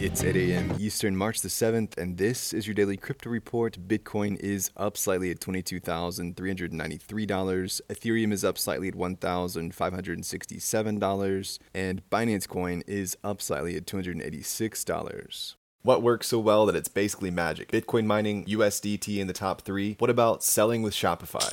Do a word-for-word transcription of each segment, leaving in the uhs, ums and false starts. It's eight a.m. Eastern, March the seventh, and this is your Daily Crypto Report. Bitcoin is up slightly at twenty-two thousand three hundred ninety-three dollars. Ethereum is up slightly at one thousand five hundred sixty-seven dollars. And Binance Coin is up slightly at two hundred eighty-six dollars. What works so well that it's basically magic? Bitcoin mining, U S D T in the top three. What about selling with Shopify?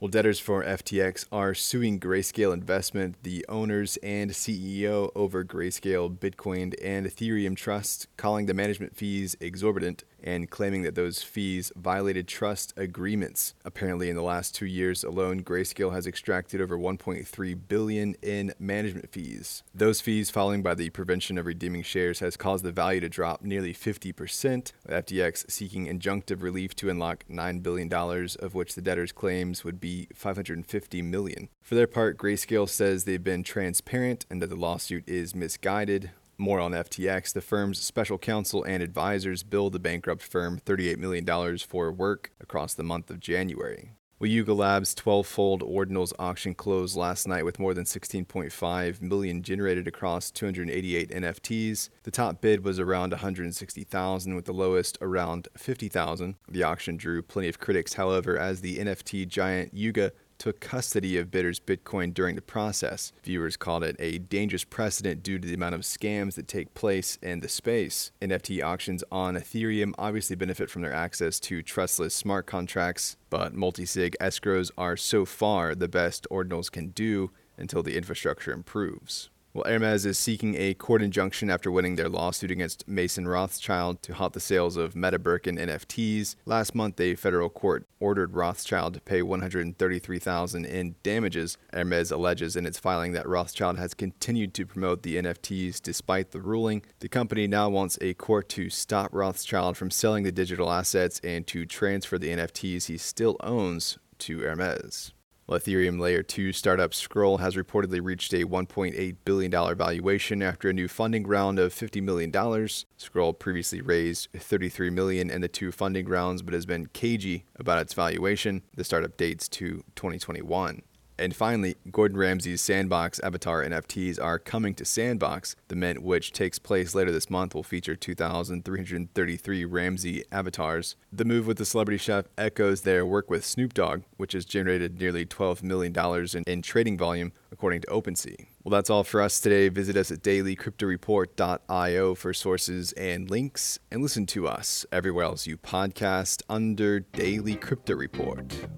Well, debtors for F T X are suing Grayscale Investment, the owners and C E O, over Grayscale, Bitcoin, and Ethereum Trust, calling the management fees exorbitant and claiming that those fees violated trust agreements. Apparently, in the last two years alone, Grayscale has extracted over one point three billion dollars in management fees. Those fees, following by the prevention of redeeming shares, has caused the value to drop nearly fifty percent, with F T X seeking injunctive relief to unlock nine billion dollars, of which the debtors' claims would be five hundred fifty million dollars. For their part, Grayscale says they've been transparent and that the lawsuit is misguided. More on F T X, the firm's special counsel and advisors billed the bankrupt firm thirty-eight million dollars for work across the month of January. Well, Yuga Labs' twelve-fold ordinals auction closed last night with more than sixteen point five million dollars generated across two hundred eighty-eight N F Ts. The top bid was around one hundred sixty thousand dollars, with the lowest around fifty thousand dollars. The auction drew plenty of critics, however, as the N F T giant Yuga took custody of bidders' Bitcoin during the process. Viewers called it a dangerous precedent due to the amount of scams that take place in the space. N F T auctions on Ethereum obviously benefit from their access to trustless smart contracts, but multi-sig escrows are so far the best ordinals can do until the infrastructure improves. Well, Hermes is seeking a court injunction after winning their lawsuit against Mason Rothschild to halt the sales of MetaBirkin N F Ts. Last month, a federal court ordered Rothschild to pay one hundred thirty-three thousand dollars in damages. Hermes alleges in its filing that Rothschild has continued to promote the N F Ts despite the ruling. The company now wants a court to stop Rothschild from selling the digital assets and to transfer the N F Ts he still owns to Hermes. Ethereum Layer two startup Scroll has reportedly reached a one point eight billion dollars valuation after a new funding round of fifty million dollars. Scroll previously raised thirty-three million dollars in the two funding rounds, but has been cagey about its valuation. The startup dates to twenty twenty-one. And finally, Gordon Ramsay's Sandbox avatar N F Ts are coming to Sandbox. The mint, which takes place later this month, will feature two thousand three hundred thirty-three Ramsay avatars. The move with the celebrity chef echoes their work with Snoop Dogg, which has generated nearly twelve million dollars in, in trading volume, according to OpenSea. Well, that's all for us today. Visit us at daily crypto report dot io for sources and links, and listen to us everywhere else you podcast under Daily Crypto Report.